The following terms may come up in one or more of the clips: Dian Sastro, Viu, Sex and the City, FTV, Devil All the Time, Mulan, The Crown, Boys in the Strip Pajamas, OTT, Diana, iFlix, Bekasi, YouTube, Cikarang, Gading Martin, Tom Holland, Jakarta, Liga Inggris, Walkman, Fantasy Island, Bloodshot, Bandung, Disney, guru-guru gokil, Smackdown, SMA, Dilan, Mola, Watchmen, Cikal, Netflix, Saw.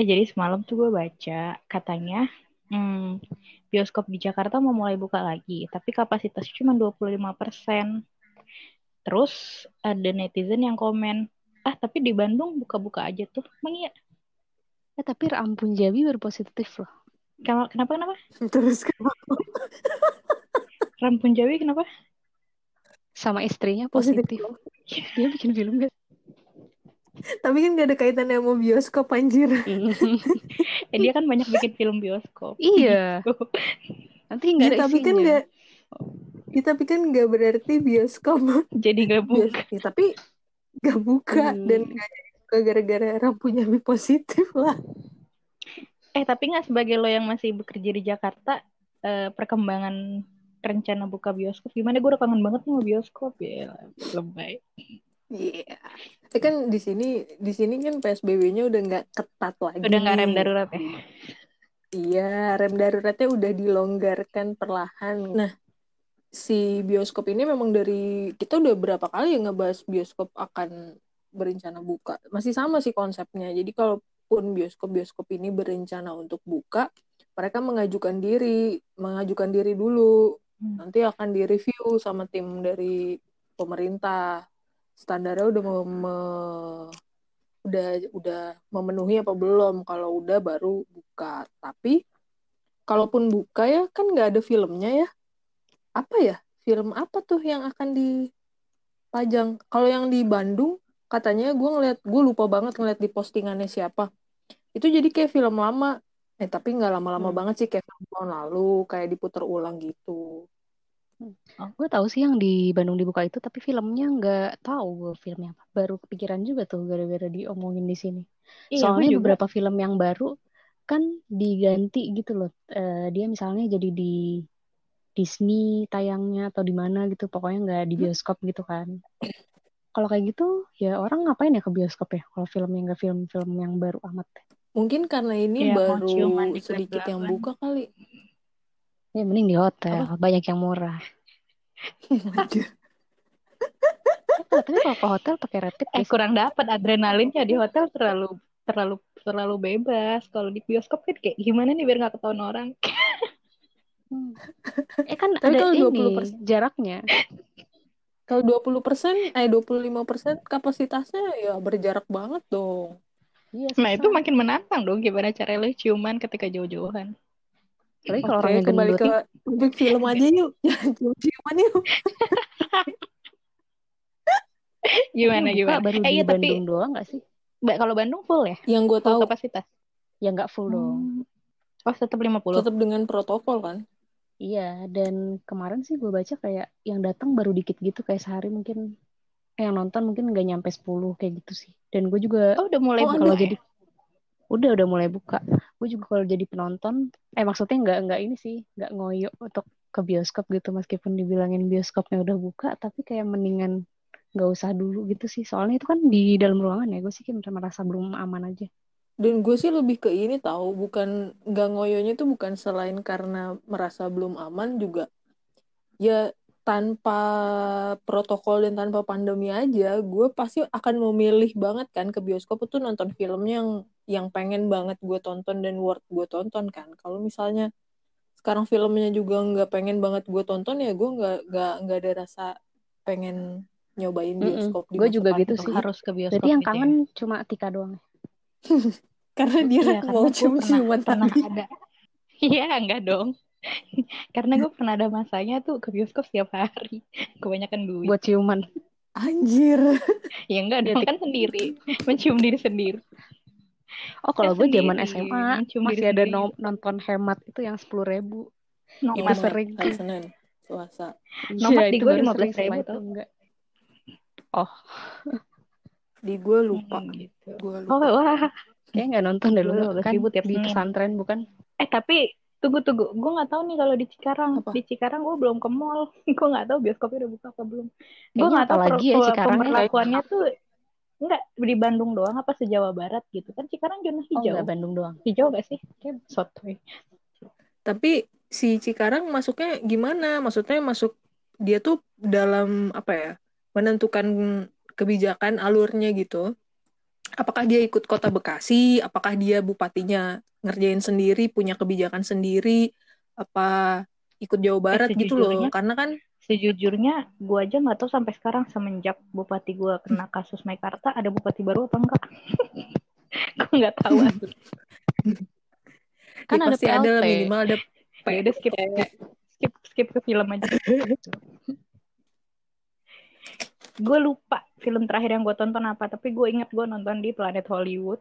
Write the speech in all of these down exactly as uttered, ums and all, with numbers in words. Eh jadi semalam tuh gue baca katanya hmm, bioskop di Jakarta mau mulai buka lagi, tapi kapasitasnya cuma dua puluh lima persen. Terus ada netizen yang komen, ah tapi di Bandung buka-buka aja tuh, emang iya? Eh tapi Rampun Jawi baru positif loh. Kenapa kenapa? Terus kenapa? Rampun Jawi kenapa? Sama istrinya positif. positif. Dia bikin film gak? Tapi kan gak ada kaitannya sama bioskop anjir. Eh, dia kan banyak bikin film bioskop. Iya. Nanti gak ada ya, tapi kan gak, ya, tapi kan gak berarti bioskop jadi gak buka. Ya, tapi gak buka hmm. dan gak gara-gara Rampun Jawi positif lah. Eh tapi nggak, sebagai lo yang masih bekerja di Jakarta, eh, perkembangan rencana buka bioskop gimana? Gue udah kangen banget sama bioskop ya, lebay. Iya. Yeah. Eh kan di sini di sini kan P S B B-nya udah nggak ketat lagi. Udah nggak rem darurat ya? Iya, rem daruratnya udah dilonggarkan perlahan. Nah, si bioskop ini memang dari kita udah berapa kali ya ngebahas bioskop akan berencana buka. Masih sama sih konsepnya. Jadi kalau pun bioskop-bioskop ini berencana untuk buka, mereka mengajukan diri, mengajukan diri dulu. Hmm. Nanti akan direview sama tim dari pemerintah. Standarnya udah meme, udah udah memenuhi apa belum? Kalau udah baru buka. Tapi kalaupun buka ya kan nggak ada filmnya ya. Apa ya? Film apa tuh yang akan dipajang? Kalau yang di Bandung katanya gue ngeliat, gue lupa banget ngeliat di postingannya siapa. Itu jadi kayak film lama. Eh tapi nggak lama-lama hmm. banget sih, kayak film tahun lalu, kayak diputer ulang gitu. Hmm. Oh, gue tahu sih yang di Bandung dibuka itu, tapi filmnya nggak tahu filmnya apa. Baru kepikiran juga tuh gara-gara diomongin di sini. Iya, soalnya beberapa film yang baru kan diganti gitu loh. Uh, dia misalnya jadi di Disney tayangnya atau di mana gitu, pokoknya nggak di bioskop hmm. gitu kan. Kalau kayak gitu, ya orang ngapain ya ke bioskop ya? Kalau film yang nggak film-film yang baru amat. Mungkin karena ini ya, baru sedikit yang buka kali. Ya mending di hotel, apa? Banyak yang murah. Nah, tapi kalau ke hotel pakai rapid, eh, kurang dapat adrenalinnya di hotel, terlalu terlalu terlalu bebas. Kalau di bioskop kan kayak gimana nih biar nggak ketahuan orang? hmm. Eh kan tapi ada ini dua puluh persen jaraknya. Kalau dua puluh persen, eh dua puluh lima persen kapasitasnya ya berjarak banget dong. Iya, nah itu makin menantang dong, gimana cara lo ciuman ketika jauh-jauhan. Tapi kalau orangnya kembali ke untuk film aja yuk, ciuman yuk. Gimana gimana? Baru eh, di ya, Bandung tapi, doang nggak sih? Kalau Bandung full ya? Yang gue tahu kapasitas. Ya nggak full hmm. dong. Oh tetap lima puluh. Tetap dengan protokol kan? Iya, dan kemarin sih gue baca kayak yang datang baru dikit gitu, kayak sehari mungkin eh, yang nonton mungkin nggak nyampe sepuluh kayak gitu sih. Dan gue juga oh, udah mulai oh, kalau ya? jadi udah udah mulai buka. Gue juga kalau jadi penonton, eh maksudnya nggak nggak ini sih, nggak ngoyo untuk ke bioskop gitu, meskipun dibilangin bioskopnya udah buka, tapi kayak mendingan nggak usah dulu gitu sih. Soalnya itu kan di dalam ruangan ya, gue sih kayak merasa belum aman aja. Dan gue sih lebih ke ini tahu, bukan nggak ngoyonya tuh bukan selain karena merasa belum aman juga. Ya tanpa protokol dan tanpa pandemi aja, gue pasti akan memilih banget kan ke bioskop itu nonton film yang yang pengen banget gue tonton dan worth gue tonton kan. Kalau misalnya sekarang filmnya juga nggak pengen banget gue tonton ya gue nggak nggak nggak ada rasa pengen nyobain bioskop. Mm-hmm. Gue juga gitu sih. Harus ke bioskop. Berarti yang gitu kangen ya cuma Tika doang. Karena dia ya, mau cium-ciuman pernah, pernah ada. Iya enggak dong. Karena gue pernah ada masanya tuh ke bioskop setiap hari, kebanyakan duit buat ciuman. Anjir. Ya enggak dong, kan sendiri mencium diri sendiri. Oh kalau gue zaman S M A mencium masih ada sendiri. Nonton hemat itu yang sepuluh ribu no, itu sering tuh Senin Selasa nomor di gue lima belas ribu tuh enggak. Oh di gue lupa hmm, gitu. Gua lupa. Oh wah. Kayaknya nggak nonton deh lu kan tiap di pesantren bukan? Eh tapi tunggu tunggu, gue nggak tahu nih kalau di Cikarang. Apa? Di Cikarang gue belum ke mall, gue nggak tahu bioskopnya udah buka apa belum. Gue nggak tahu lagi per- ya Cikarang pemberlakuannya tuh nggak di Bandung doang apa se-Jawa Barat gitu kan? Cikarang zona hijau. Oh nggak Bandung doang. Hijau nggak sih? Kayak sotoy. Tapi si Cikarang masuknya gimana? Maksudnya masuk dia tuh dalam apa ya? Menentukan kebijakan alurnya gitu apakah dia ikut kota Bekasi, apakah dia bupatinya ngerjain sendiri, punya kebijakan sendiri, apa ikut Jawa Barat eh, gitu loh. Karena kan sejujurnya gue aja nggak tahu sampai sekarang semenjak bupati gue kena kasus Mekarta ada bupati baru apa enggak. Gue nggak tahu. Kan ya, ada pasti P L T. Ada minimal ada P D. skip skip skip ke film aja. Gue lupa film terakhir yang gue tonton apa, tapi gue ingat gue nonton di Planet Hollywood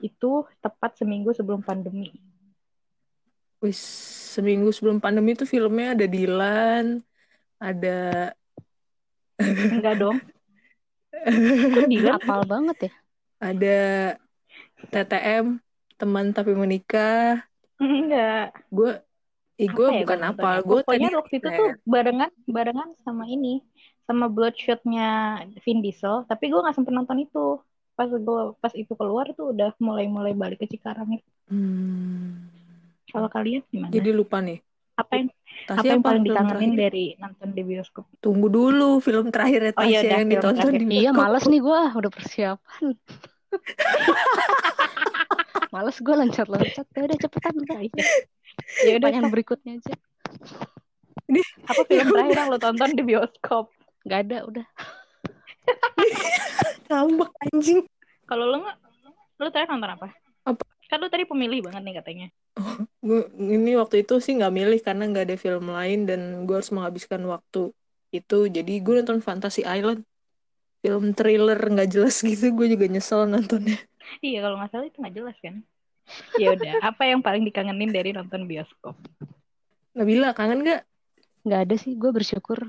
itu tepat seminggu sebelum pandemi. Wih, seminggu sebelum pandemi itu filmnya ada Dilan, ada enggak dong? Kok Dilan apal banget ya? Ada T T M, teman tapi menikah. Enggak. Gue, eh, gue apa ya, bukan apal. Gue pokoknya tadi, waktu itu eh. tuh barengan, barengan sama ini. Sama Bloodshot-nya Vin Diesel, tapi gue nggak sempet nonton itu. Pas gue pas itu keluar tuh udah mulai-mulai balik ke Cikarang. Hmm. Kalau kalian gimana? Jadi lupa nih. Apa yang Tasya apa yang paling dikangenin dari nonton di bioskop? Tunggu dulu film terakhirnya Tasya oh, iya, yang ditonton di bioskop. Iya males nih gue, udah persiapan. Males gue loncat-loncat. Ya udah cepetan guys. Ya udah yang berikutnya aja. Ini apa film terakhir yang lo tonton di bioskop? Gak ada, udah. Tambak anjing. Kalau lo nggak, lo tadi nonton apa? Apa? Kan lo tadi pemilih banget nih katanya. Oh, gue, ini waktu itu sih nggak milih karena nggak ada film lain dan gue harus menghabiskan waktu itu. Jadi gue nonton Fantasy Island, film thriller nggak jelas gitu. Gue juga nyesel nontonnya. Iya kalau nggak salah itu nggak jelas kan. Ya udah. Apa yang paling dikangenin dari nonton bioskop? Nabila kangen nggak? Nggak ada sih. Gue bersyukur.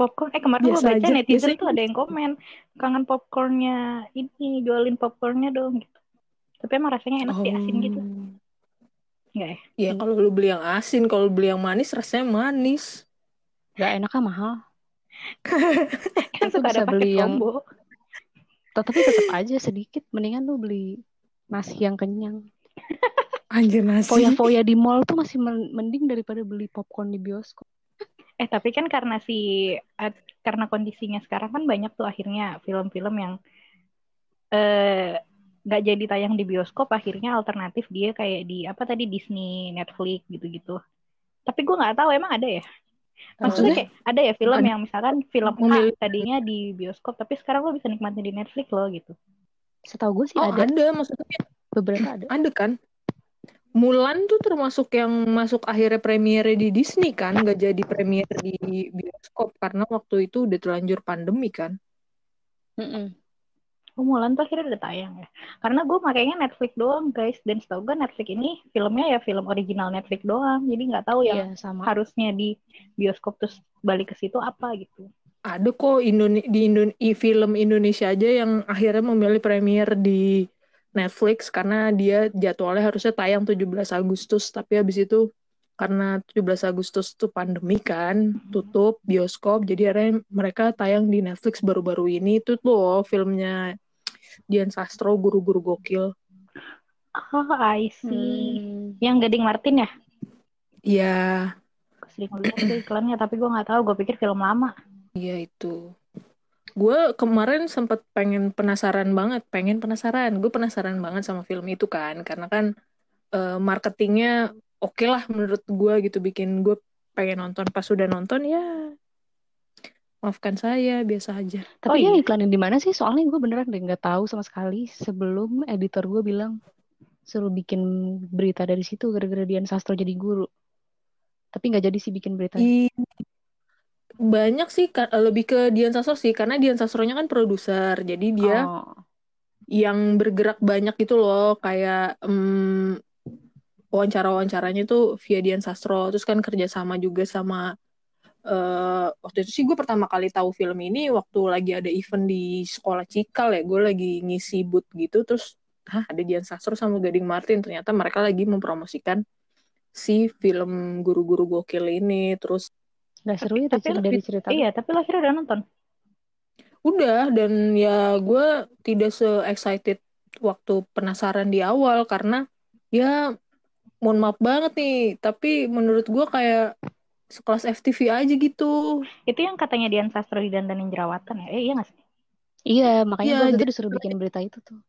Popcorn, eh kemarin gue baca aja. Netizen biasa tuh ada yang komen kangen popcornnya ini, jualin popcornnya dong gitu. Tapi emang rasanya enak oh. Di asin gitu. Enggak ya? Iya kalau lu beli yang asin, kalau beli yang manis rasanya manis. Gak enak kan mahal. Kan suka ada paket combo. Yang... Tapi tetap aja sedikit, mendingan lu beli nasi yang kenyang. Anjir nasi. Foya-foya di mall tuh masih mending daripada beli popcorn di bioskop. Eh tapi kan karena si karena kondisinya sekarang kan banyak tuh akhirnya film-film yang eh, gak jadi tayang di bioskop, akhirnya alternatif dia kayak di apa tadi Disney, Netflix gitu-gitu. Tapi gue nggak tahu emang ada ya. Maksudnya kayak ada ya film yang misalkan film A tadinya di bioskop tapi sekarang lo bisa nikmatin di Netflix lo gitu. Setahu gue sih oh, ada. Ada maksudnya beberapa ada. Ada kan? Mulan tuh termasuk yang masuk akhirnya premiere di Disney kan, nggak jadi premiere di bioskop karena waktu itu udah terlanjur pandemi kan. Mm-mm. Oh Mulan tuh akhirnya udah tayang ya. Karena gue makainya Netflix doang guys, dan setahu gue Netflix ini filmnya ya film original Netflix doang, jadi nggak tahu yang yeah, sama. Harusnya di bioskop terus balik ke situ apa gitu. Ada kok Indone- di Indone- film Indonesia aja yang akhirnya memilih premiere di Netflix karena dia jadwalnya harusnya tayang tujuh belas Agustus tapi habis itu karena tujuh belas Agustus tuh pandemi kan tutup bioskop, jadi akhirnya mereka tayang di Netflix baru-baru ini itu tuh filmnya Dian Sastro, Guru-Guru Gokil. Oh I see. Hmm. Yang Gading Martin ya? Iya. Gue sering ngeliat iklannya tapi gue gak tahu, gue pikir film lama. Iya itu. Gue kemarin sempat pengen penasaran banget, pengen penasaran. Gue penasaran banget sama film itu kan, karena kan e, marketingnya oke okay lah menurut gue gitu, bikin gue pengen nonton. Pas sudah nonton ya, maafkan saya, biasa aja. Tapi oh, iya. Dia iklanin di mana sih? Soalnya gue beneran deh nggak tahu sama sekali sebelum editor gue bilang suruh bikin berita dari situ gara-gara Dian Sastro jadi guru. Tapi nggak jadi sih bikin berita. I- Banyak sih, ka- lebih ke Dian Sastro sih. Karena Dian Sastronya kan produser. Jadi dia oh. yang bergerak banyak gitu loh. Kayak um, wawancara-wawancaranya tuh via Dian Sastro. Terus kan kerjasama juga sama... Uh, waktu itu sih gue pertama kali tahu film ini waktu lagi ada event di sekolah Cikal ya. Gue lagi ngisi booth gitu. Terus hah, ada Dian Sastro sama Gading Martin. Ternyata mereka lagi mempromosikan si film Guru-Guru Gokil ini. Terus... Gak seru ya tapi dari cerita. Iya, tapi lo akhirnya udah nonton? Udah, dan ya gue tidak se-excited waktu penasaran di awal. Karena ya mohon maaf banget nih, tapi menurut gue kayak sekelas F T V aja gitu. Itu yang katanya Dian Sastro didandanin jerawatan ya? Eh iya gak sih? Iya, makanya ya, gue jadi disuruh bikin berita itu tuh.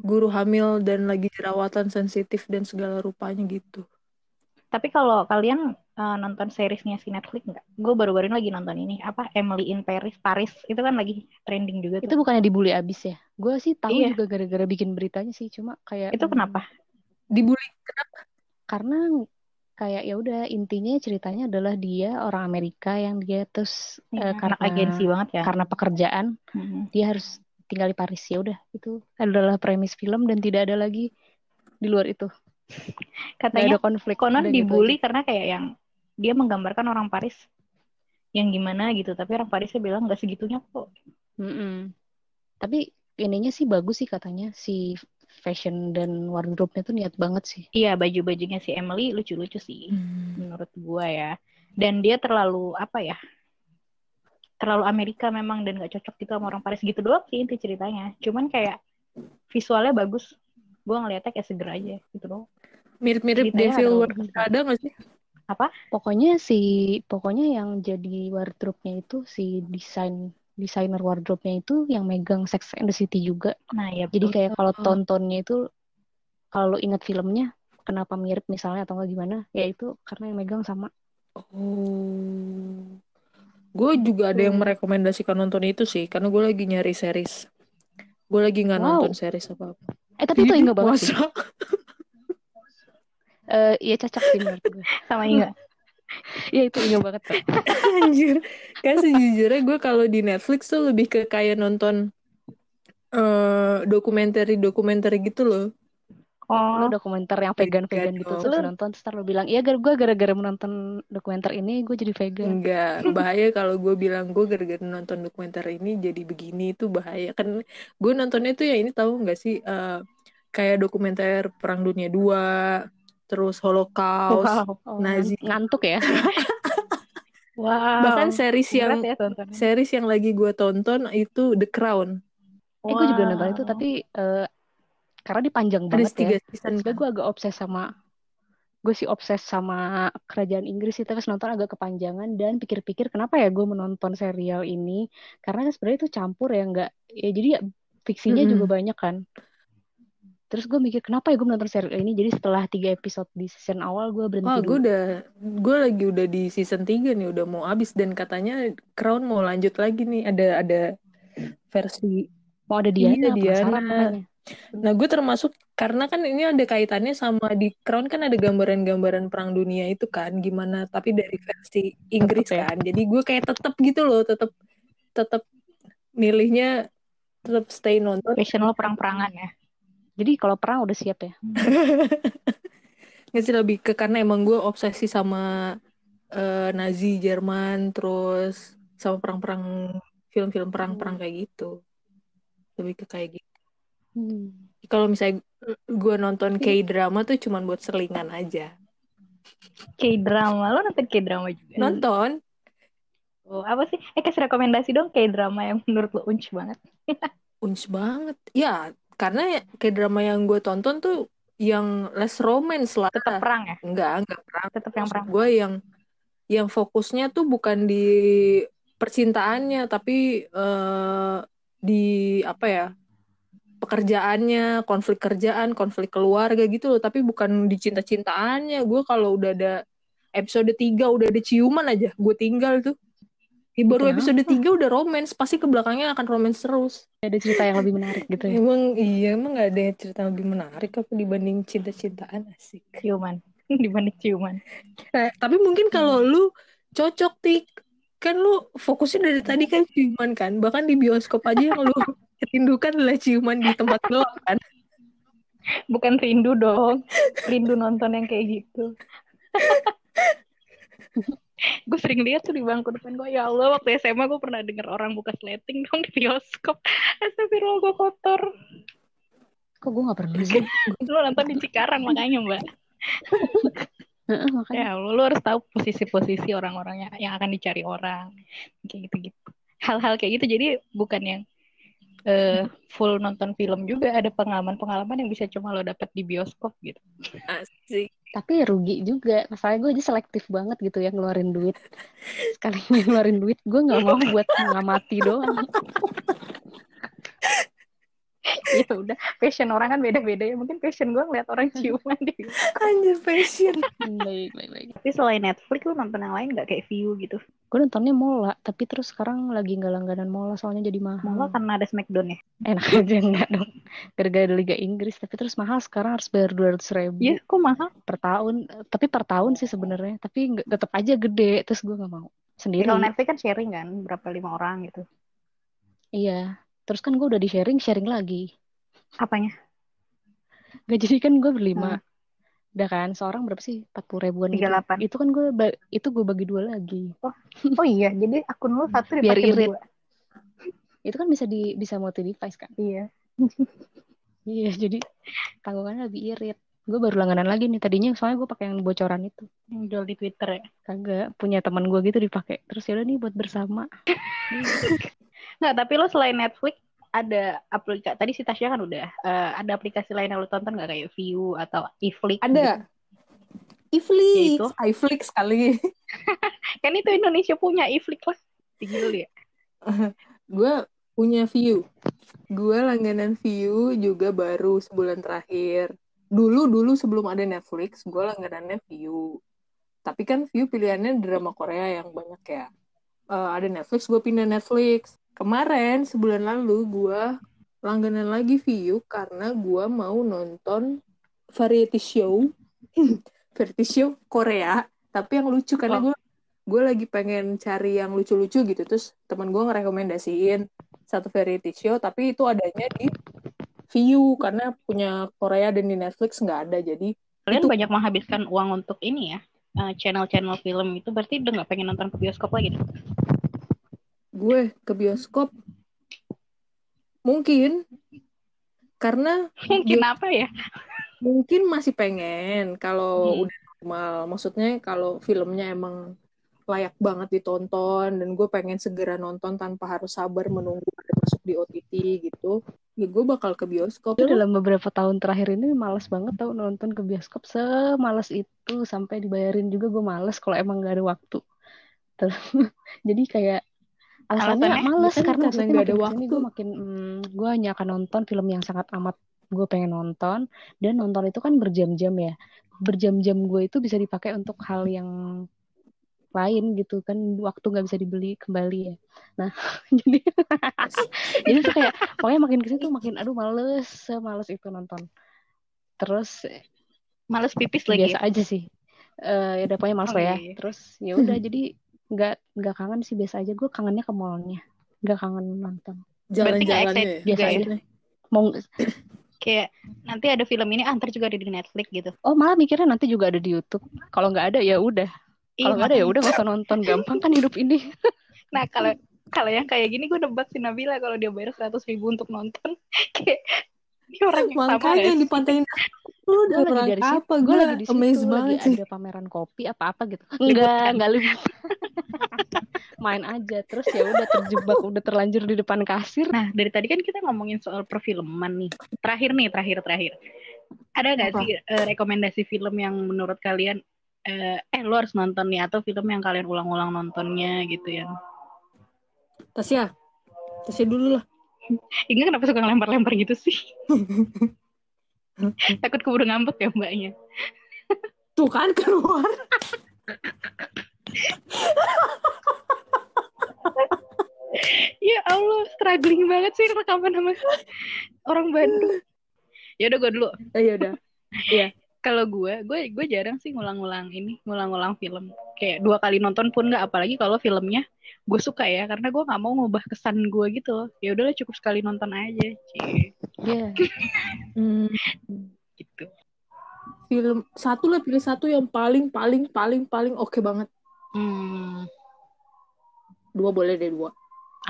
guru hamil dan lagi jerawatan sensitif dan segala rupanya gitu. Tapi kalau kalian uh, nonton seriesnya si Netflix nggak? Gue baru-baru ini lagi nonton ini apa Emily in Paris, Paris itu kan lagi trending juga. Tuh. Itu bukannya dibully abis ya? Gue sih tahu iya. juga gara-gara bikin beritanya sih, cuma kayak itu kenapa? Dibully kenapa? Karena kayak ya udah intinya ceritanya adalah dia orang Amerika yang dia terus ya, uh, karena agensi banget ya, karena pekerjaan mm-hmm. dia harus tinggal di Paris. Ya udah itu adalah premis film dan tidak ada lagi di luar itu. Katanya konflik konon dibully gitu. Karena kayak yang dia menggambarkan orang Paris yang gimana gitu, tapi orang Parisnya bilang nggak segitunya kok. Mm-mm. Tapi ininya sih bagus sih katanya, si fashion dan wardrobe-nya tuh niat banget sih. Iya, baju-bajunya si Emily lucu-lucu sih hmm. menurut gua ya. Dan dia terlalu apa ya? Terlalu Amerika memang dan nggak cocok gitu sama orang Paris gitu doang sih inti ceritanya. Cuman kayak visualnya bagus. Gue ngeliatnya kayak seger aja gitu loh. Mirip-mirip Devil ada nggak sih? Apa? Pokoknya si pokoknya yang jadi wardrobe-nya itu si desain desainer wardrobe-nya itu yang megang Sex and the City juga. Nah, ya betul. Jadi kayak kalau tontonnya itu kalau ingat filmnya kenapa mirip misalnya atau nggak gimana? Ya itu karena yang megang sama. Oh. Gue juga ada yang merekomendasikan nonton itu sih, karena gue lagi nyari series. Gue lagi nggak wow. nonton series apa-apa. Eh tapi itu Inga banget sih. Eh iya cocok sih menurut gue. Sama Inga. Iya itu Inga banget kan. Anjir. Kayak sejujurnya gue kalau di Netflix tuh lebih ke kayak nonton uh, dokumenter-dokumenter gitu loh. Oh, lo dokumenter yang vegan-vegan gitu terus nonton terus lo bilang iya gue gara-gara menonton dokumenter ini gue jadi vegan. Enggak, bahaya kalau gue bilang gue gara-gara nonton dokumenter ini jadi begini, itu bahaya. Kan gue nontonnya tuh yang ini tahu nggak sih uh, kayak dokumenter Perang Dunia dua, terus Holocaust, wow. oh, Nazi. Ngantuk ya. Wow. Bahkan series yang ya, series yang lagi gue tonton itu The Crown. Wow. Eh gue juga nonton itu tapi uh, karena dia panjang banget ya. Sebenernya gue agak obses sama, gue sih obses sama kerajaan Inggris sih, terus nonton agak kepanjangan dan pikir-pikir kenapa ya gue menonton serial ini, karena sebenarnya itu campur ya nggak, ya jadi ya, fiksinya mm-hmm. juga banyak kan. Terus gue mikir kenapa ya gue menonton serial ini, jadi setelah tiga episode di season awal gue berhenti. Oh, gue udah, gue lagi udah di season tiga nih, udah mau habis dan katanya Crown mau lanjut lagi nih, ada ada versi mau ada Diana, penasaran makanya. Nah gue termasuk karena kan ini ada kaitannya sama di Crown kan ada gambaran-gambaran perang dunia itu kan gimana tapi dari versi Inggris tetep, kan ya? Jadi gue kayak tetep gitu loh tetep tetep milihnya tetep stay nonton. Passion lo perang-perangan ya, jadi kalau perang udah siap ya. Nggak sih, lebih ke karena emang gue obsesi sama uh, Nazi Jerman terus sama perang-perang film-film perang-perang kayak gitu, lebih ke kayak gitu. Hmm. Kalau misalnya gue nonton K-drama tuh cuman buat selingan aja. K-drama, lo nonton K-drama juga? Nonton. Oh, apa sih? Eh kasih rekomendasi dong K-drama yang menurut lo unch banget. Unch banget. Ya, karena K-drama yang gue tonton tuh yang less romance lah. Tetap perang ya? Enggak, enggak perang. Tetap yang perang. Gue yang yang fokusnya tuh bukan di percintaannya tapi uh, di apa ya? Pekerjaannya, konflik kerjaan, konflik keluarga gitu loh, tapi bukan di cinta-cintaannya. Gue kalau udah ada episode tiga udah ada ciuman aja, gue tinggal tuh. Di baru kenapa? Episode tiga udah romance, pasti ke belakangnya akan romance terus. Ada cerita yang lebih menarik gitu ya. Emang iya, emang enggak ada cerita yang lebih menarik apa dibanding cinta-cintaan, asik. Ciuman, dibanding ciuman. Nah, tapi mungkin kalau hmm. lu cocok Tik, kan lu fokusnya dari tadi kan ciuman kan, bahkan di bioskop aja yang lu ketindukan adalah ciuman di tempat gelap kan. Bukan rindu dong. Rindu nonton yang kayak gitu. Gue sering lihat tuh di bangku depan gue. Ya Allah, waktu S M A gue pernah denger orang buka sleting dong di bioskop. Astagfirullah, gue kotor. Kok gue gak pernah sih? Lu nonton di Cikarang makanya mbak. Ya Allah, lu harus tahu posisi-posisi orang-orang yang akan dicari orang. Kayak gitu-gitu. Hal-hal kayak gitu. Jadi bukan yang Uh, full nonton film juga, ada pengalaman-pengalaman yang bisa cuma lo dapat di bioskop gitu. Asik. Tapi rugi juga, masalahnya gue aja selektif banget gitu ya ngeluarin duit. Sekali ngeluarin duit, gue nggak mau buat mengamati doang. Ya udah, passion orang kan beda-beda ya. Mungkin passion gue ngeliat orang ciuman deh. Anjir, passion. Baik, baik, baik. Tapi selain Netflix, lu nonton yang lain gak kayak Viu gitu? Gue nontonnya Mola, tapi terus sekarang lagi gak langganan Mola soalnya jadi mahal. Mola karena ada Smackdown ya? Enak aja enggak dong. Gara-gara Liga Inggris, tapi terus mahal sekarang harus bayar dua ratus ribu. Iya, kok mahal? Per tahun, tapi per tahun sih sebenarnya. Tapi tetap aja gede, terus gue gak mau. Sendiri. Kalau Netflix kan sharing kan, berapa lima orang gitu. Iya, terus kan gue udah di sharing, sharing lagi. Apanya? Gak jadi kan gue berlima. Hmm. Udah kan, seorang berapa sih? empat puluh ribuan gitu. Itu kan gue ba- itu gue bagi dua lagi. Oh, oh iya, jadi akun lu satu dipakai berdua. Itu kan bisa di bisa multi device kan? Iya. Iya, jadi tanggungannya lebih irit. Gue baru langganan lagi nih, tadinya soalnya gue pakai yang bocoran itu. Yang jual di Twitter ya? Kagak, punya teman gue gitu dipakai. Terus ya udah nih buat bersama. Nggak, tapi lo selain Netflix ada aplikasi, tadi si Tasya kan udah, uh, ada aplikasi lain yang lu tonton nggak kayak Viu atau iFlix? Ada. iFlix, gitu? iFlix kali. Kan itu Indonesia punya iFlix lah. Tinggi dulu ya. Uh, gue punya Viu. Gue langganan Viu juga baru sebulan terakhir. Dulu-dulu sebelum ada Netflix, gue langganannya Viu. Tapi kan Viu pilihannya drama Korea yang banyak ya. Uh, ada Netflix, gue pindah Netflix. Kemarin, sebulan lalu, gue langganan lagi Viu karena gue mau nonton variety show. Variety show Korea, tapi yang lucu. Karena gue oh. gue lagi pengen cari yang lucu-lucu gitu. Terus teman gue ngerekomendasiin satu variety show, tapi itu adanya di Viu. Karena punya Korea dan di Netflix nggak ada. Jadi kalian itu... banyak menghabiskan uang untuk ini ya, channel-channel film itu. Berarti udah nggak pengen nonton ke bioskop lagi gitu? Gue ke bioskop mungkin karena mungkin bi- apa ya mungkin masih pengen kalau hmm. udah normal, maksudnya kalau filmnya emang layak banget ditonton dan gue pengen segera nonton tanpa harus sabar menunggu ada masuk di O T T gitu ya, gue bakal ke bioskop. Itu dalam beberapa tahun terakhir ini malas banget tau nonton ke bioskop, semalas itu. Sampai dibayarin juga gue malas kalau emang gak ada waktu. Terus, jadi kayak alasannya malas karena nggak ada waktu. Gue makin hmm, gue hanya akan nonton film yang sangat amat gue pengen nonton, dan nonton itu kan berjam-jam ya. Berjam-jam gue itu bisa dipakai untuk hal yang lain gitu kan, waktu nggak bisa dibeli kembali ya. Nah jadi jadi tuh kayak pokoknya makin kesini tuh makin aduh males, males itu nonton. Terus males pipis lagi. Biasa ya? Aja sih. Uh, ya udah pokoknya males oh, lah ya. Iya. Terus ya udah jadi Gak, gak kangen sih, biasa aja. Gue kangennya ke mallnya, gak kangen nonton jalan-jalannya ya? Biasa aja ya? Mau... kayak nanti ada film ini, ah ntar juga ada di Netflix gitu. Oh malah mikirnya nanti juga ada di YouTube. Kalau gak ada ya udah. Kalau gak ada ya udah gak usah nonton. Gampang kan hidup ini. Nah kalau kalau yang kayak gini gue nebak si Nabila. Kalau dia bayar seratus ribu untuk nonton, kayak ini orang yang sama ya. Di pantai ini lu udah orang apa? Gue lagi di situ, lagi ada pameran kopi apa-apa gitu. Enggak, enggak libur. Main aja. Terus ya udah terjebak, udah terlanjur di depan kasir. Nah, dari tadi kan kita ngomongin soal perfilman nih. Terakhir nih, terakhir-terakhir. Ada enggak sih uh, rekomendasi film yang menurut kalian uh, eh lu harus nonton nih, atau film yang kalian ulang-ulang nontonnya gitu ya? Tasya. Tasya dulu lah. Ingat kenapa suka ngelempar-lempar gitu sih? Takut keburu ngambek ya mbaknya. Tuh kan keluar. Ya Allah, struggling banget sih rekaman sama orang Bandung. Ya udah gue dulu. Ya udah. Iya. Kalau gue, gue gue jarang sih ngulang-ngulang ini, ngulang-ngulang film. Kayak dua kali nonton pun nggak, apalagi kalau filmnya gue suka ya, karena gue nggak mau ngubah kesan gue gitu. Ya udahlah cukup sekali nonton aja. Iya. Yeah. hmm. Gitu. Film satu lah, pilih satu yang paling paling paling paling oke okay banget. Hmm. Dua boleh deh dua.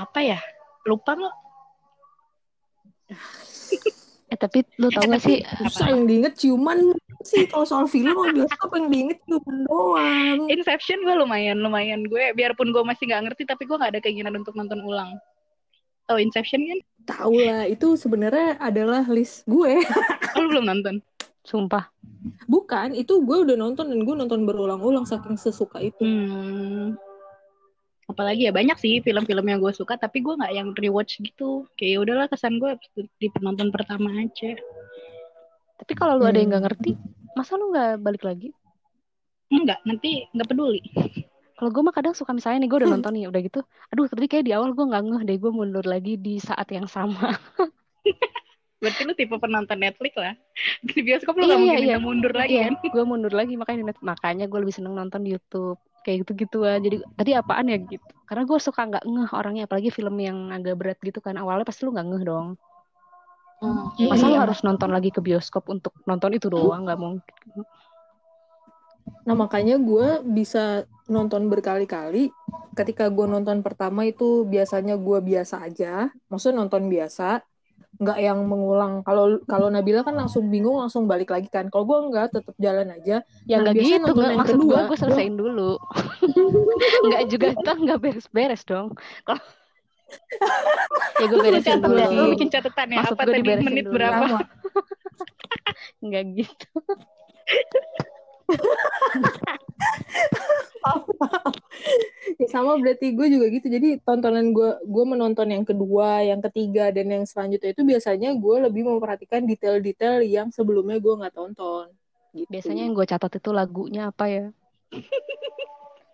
Apa ya? Lupa nggak? Eh tapi lu tau gak sih, susah yang diinget ciuman sih. Kalau soal film bioskop yang diinget ciuman doang. Inception gue lumayan lumayan gue biarpun gue masih nggak ngerti, tapi gue nggak ada keinginan untuk nonton ulang. Tau Inception kan? Tahu lah, itu sebenarnya adalah list gue. Oh, lu belum nonton? Sumpah. Bukan, itu gue udah nonton dan gue nonton berulang-ulang saking sesuka itu. Hmm. apalagi ya banyak sih film-film yang gue suka, tapi gue nggak yang rewatch gitu. Kayak udahlah kesan gue di penonton pertama aja. Tapi kalau lu hmm. ada yang nggak ngerti, masa lu nggak balik lagi? Enggak, nanti nggak peduli. Kalau gue mah kadang suka misalnya nih gue udah nonton nih udah gitu, aduh tadi kayak di awal gue nggak ngeh deh, gue mundur lagi di saat yang sama. Berarti lu tipe penonton Netflix lah. Di bioskop lu nggak iya, mungkin iya. mundur lagi iya. kan? Gue mundur lagi makanya makanya gue lebih seneng nonton di YouTube kayak gitu-gituan. Jadi tadi apaan ya gitu? Karena gue suka nggak ngeh orangnya, apalagi film yang agak berat gitu kan awalnya pasti lu nggak ngeh dong. Hmm. Masa iya, lu iya. harus nonton lagi ke bioskop untuk nonton itu doang, nggak mungkin. Nah makanya gue bisa nonton berkali-kali. Ketika gue nonton pertama itu biasanya gue biasa aja, maksudnya nonton biasa, nggak yang mengulang. Kalau kalau Nabila kan langsung bingung langsung balik lagi kan. Kalau gue nggak, tetap jalan aja. Yang nggak gitu, nggak maksud gue gue selesain gua... dulu. Nggak juga tuh nggak beres-beres dong. Kalau ya gue beresin dulu. Gue bikin catatan ya. Maksud apa tadi menit dulu. Berapa? Nggak gitu. Ya sama berarti gue juga gitu. Jadi tontonan gue gue menonton yang kedua, yang ketiga, dan yang selanjutnya itu biasanya gue lebih memperhatikan detail-detail yang sebelumnya gue nggak tonton gitu. Biasanya yang gue catat itu lagunya apa ya.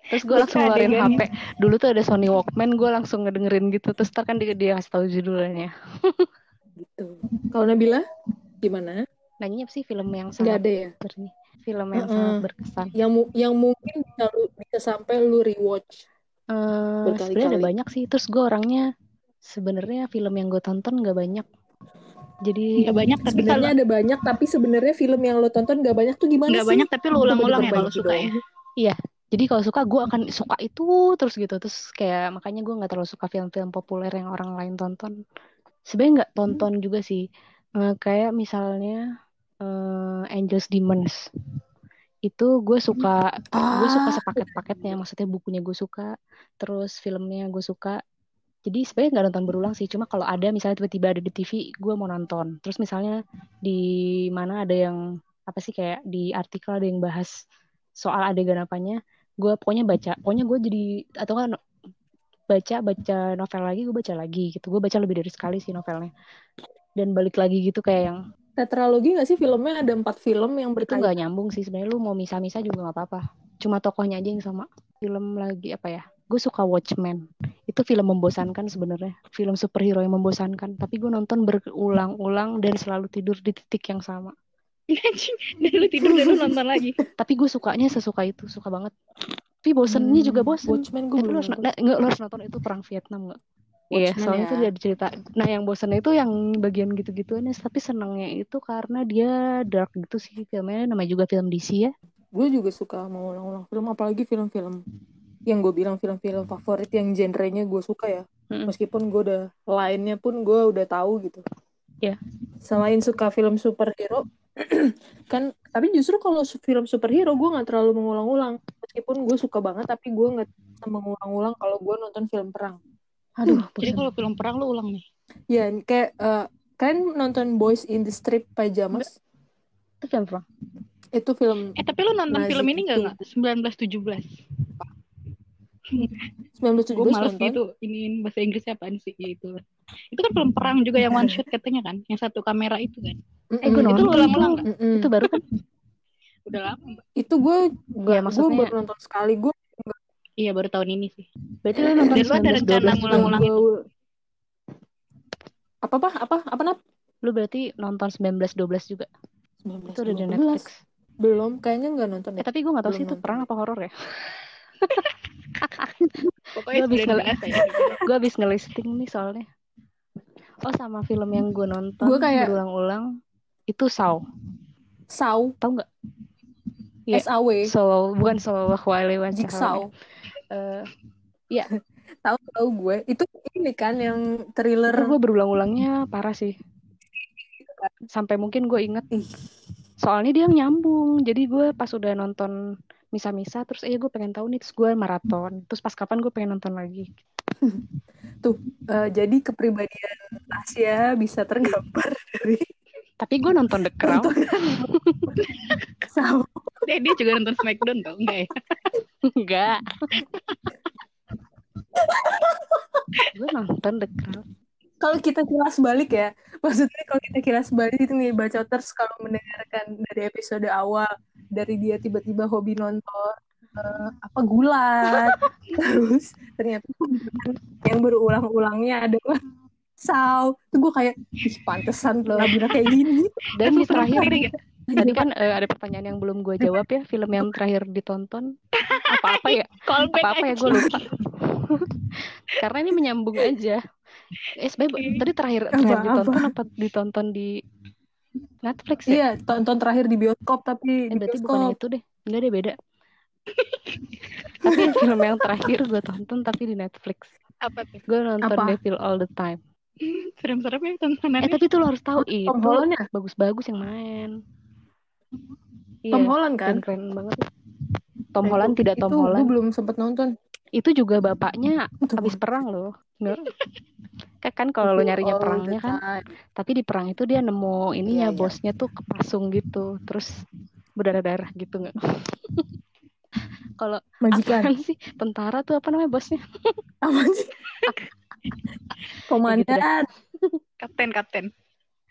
Terus gue langsung ngeluarin H P. Dulu tuh ada Sony Walkman, gue langsung ngedengerin gitu. Terus ntar kan dia, dia kasih tahu judulnya. Gitu. Kalau Nabila gimana? Nanya sih film yang sangat ada ya? Berni. Film yang uh-uh. sangat berkesan. Yang mu- yang mungkin bisa, lu, bisa sampai lu rewatch. Uh, sebenarnya ada banyak sih. Terus gue orangnya sebenarnya film yang gue tonton nggak banyak. Jadi nggak banyak. Tapi sebenarnya ada banyak. Tapi sebenarnya film yang lo tonton nggak banyak tuh gimana gak sih? Nggak banyak tapi lu ulang-ulang ya kalau suka ya. Iya. Jadi kalau suka gue akan suka itu terus gitu. Terus kayak makanya gue nggak terlalu suka film-film populer yang orang lain tonton. Sebenarnya nggak tonton hmm. juga sih. Uh, kayak misalnya. Uh, Angels Demons itu gue suka ah. gue suka sepaket-paketnya, maksudnya bukunya gue suka, terus filmnya gue suka. Jadi sebenarnya nggak nonton berulang sih, cuma kalau ada misalnya tiba-tiba ada di T V gue mau nonton. Terus misalnya di mana ada yang apa sih kayak di artikel ada yang bahas soal adegan apanya, gue pokoknya baca, pokoknya gue jadi atau kan baca baca novel lagi, gue baca lagi gitu. Gue baca lebih dari sekali sih novelnya dan balik lagi gitu kayak yang tetralogi gak sih filmnya? Ada empat film yang berkaitan. Itu gak nyambung sih sebenarnya. Lu mau misah-misah juga gak apa-apa. Cuma tokohnya aja yang sama. Film lagi apa ya? Gue suka Watchmen. Itu film membosankan sebenarnya. Film superhero yang membosankan. Tapi gue nonton berulang-ulang dan selalu tidur di titik yang sama. Dan lu tidur dan lu nonton lagi. Tapi gue sukanya sesuka itu. Suka banget. Tapi bosennya hmm, juga bosen. Watchmen gue belum nonton. Nah, lu harus nonton itu perang Vietnam gak? Iya, yeah, soalnya ya. Itu dia cerita. Nah, yang bosannya itu yang bagian gitu-gituannya. Tapi senangnya itu karena dia dark gitu sih filmnya. Namanya juga film D C ya. Gue juga suka mau ulang-ulang film. Apalagi film-film yang gue bilang film-film favorit yang genrenya gue suka ya. Mm-hmm. Meskipun gue udah lainnya pun gue udah tahu gitu. Iya. Yeah. Selain suka film superhero kan, tapi justru kalau film superhero gue nggak terlalu mengulang-ulang. Meskipun gue suka banget, tapi gue nggak mengulang-ulang kalau gue nonton film perang. Aduh, hmm, jadi kalau film perang lu ulang nih? Iya, kayak uh, kalian nonton Boys in the Strip Pajamas? Itu film perang. Itu film. Eh, tapi lu nonton film ini enggak enggak? seribu sembilan ratus tujuh belas seribu sembilan ratus tujuh belas Gue males nonton. Gitu. Ini bahasa Inggrisnya apaan sih gitu. Itu kan film perang juga yang one shot katanya kan, yang satu kamera itu kan. Mm-mm. Eh, gue nonton. Itu ulang-ulang kan? Itu baru kan. Udah lama. Itu gue enggak ya, maksudnya... gue baru nonton sekali gue. Iya baru tahun ini sih. Berarti lu nonton seribu sembilan ratus dua belas ada rencana ngulang-ulang itu. Apa apa apa apa nap? Lu berarti nonton seribu sembilan ratus dua belas juga. seribu sembilan ratus dua belas Itu udah di Netflix. Belum, kayaknya enggak nonton ya. Eh, tapi gue enggak tahu sih itu perang apa horor ya. Pokoknya gue nge- abis ngelisting nih soalnya. Oh, sama film yang gue nonton gua kayak... berulang-ulang itu Saw. Saw, tahu enggak? Ya, S A W. Saw, bukan Sallallahu Alaihi Wasallam. Saw. Uh, ya, tahu-tahu gue itu ini kan yang thriller. Itu gue berulang-ulangnya parah sih. Sampai mungkin gue inget. Soalnya dia nyambung. Jadi gue pas udah nonton misa-misa, terus eh gue pengen tahu nih, terus gue maraton. Terus pas kapan gue pengen nonton lagi. Tuh, uh, jadi kepribadian Asia bisa tergambar dari. Tapi gue nonton The Crown. Saw. Dia juga nonton Smackdown tau, enggak ya? Enggak. Gue nonton The Crown. Kalau kita kilas balik ya, maksudnya kalau kita kilas balik itu nih bacoters, kalau mendengarkan dari episode awal, dari dia tiba-tiba hobi nonton uh, apa gulat, terus ternyata yang berulang-ulangnya ada Saw, itu gue kayak pantesan loh bila kayak gini. Dan di terakhir tadi kan uh, ada pertanyaan yang belum gue jawab ya, film yang terakhir ditonton apa-apa ya, apa-apa ya gue lupa. Karena ini menyambung aja. Eh, sebenernya tadi terakhir, terakhir apa, ditonton apa? apa ditonton di Netflix ya? Iya, tonton terakhir di bioskop tapi eh, di berarti bioskop. Bukan itu deh, enggak deh beda. Tapi film yang terakhir gue tonton tapi di Netflix. Apa tuh? Gue nonton apa? Devil All the Time. Serem-serem ya tontonannya. Eh tapi tuh lo harus tahu itu. Tom Holland ya? Bagus-bagus yang main. Tom iya, Holland kan? Keren banget. Tom eh, Holland tidak Tom Holland. Itu gue belum sempet nonton. Itu juga bapaknya habis perang loh. Kan kalau lo nyarinya perangnya kan, tapi di perang itu dia nemu ininya yeah, bosnya yeah. tuh kepasung gitu, terus berdarah-darah gitu nggak? Kalau majikan sih tentara tuh apa namanya bosnya? Komandan, kapten kapten.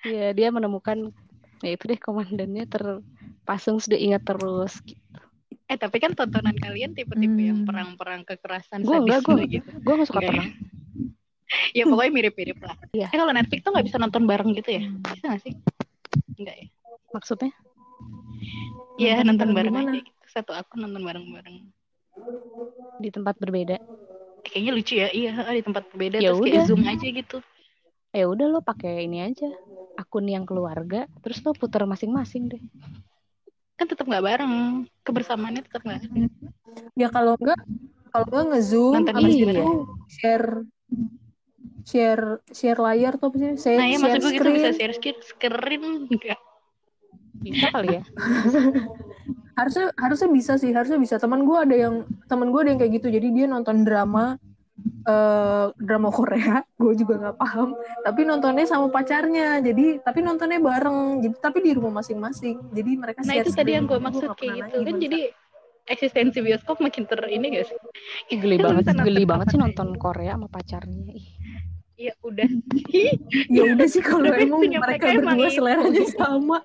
Iya dia menemukan, ya itu deh komandannya terpasung sudah ingat terus. Gitu. Eh tapi kan tontonan kalian tipe-tipe hmm. yang perang-perang kekerasan gua, sadisme gua, gitu. Gue gak suka okay. perang. Ya pokoknya mirip-mirip lah. Yeah. Eh kalau Netflix tuh gak bisa nonton bareng gitu ya? Bisa gak sih? Enggak ya? Maksudnya? Ya nonton bareng aja gitu. Satu akun nonton bareng-bareng. Di tempat berbeda? Kayaknya lucu ya? Iya di tempat berbeda. Ya terus udah. Kayak Zoom aja gitu. Ya udah lo pakai ini aja. Akun yang keluarga. Terus lo putar masing-masing deh. Kan tetap nggak bareng, kebersamaannya tetap nggak. Ya kalau nggak, kalau nggak ngezoom, iya. share, share, share layar tuh apa sih? Share, nah ya maksud gue kita bisa share screen, screen nggak? Bisa kali ya. harusnya harusnya bisa sih, harusnya bisa. Teman gue ada yang teman gue ada yang kayak gitu, jadi dia nonton drama uh, drama Korea, gue juga nggak paham. Tapi nontonnya sama pacarnya, jadi tapi nontonnya bareng, jadi tapi di rumah masing-masing. Jadi mereka nah itu screen. Tadi yang gue maksud gua kayak gitu kan, jadi eksistensi bioskop makin ter ini guys. Geli banget, geli banget sih nonton Korea sama pacarnya. Iya udah, ya udah sih kalau emang mereka berdua seleranya sama.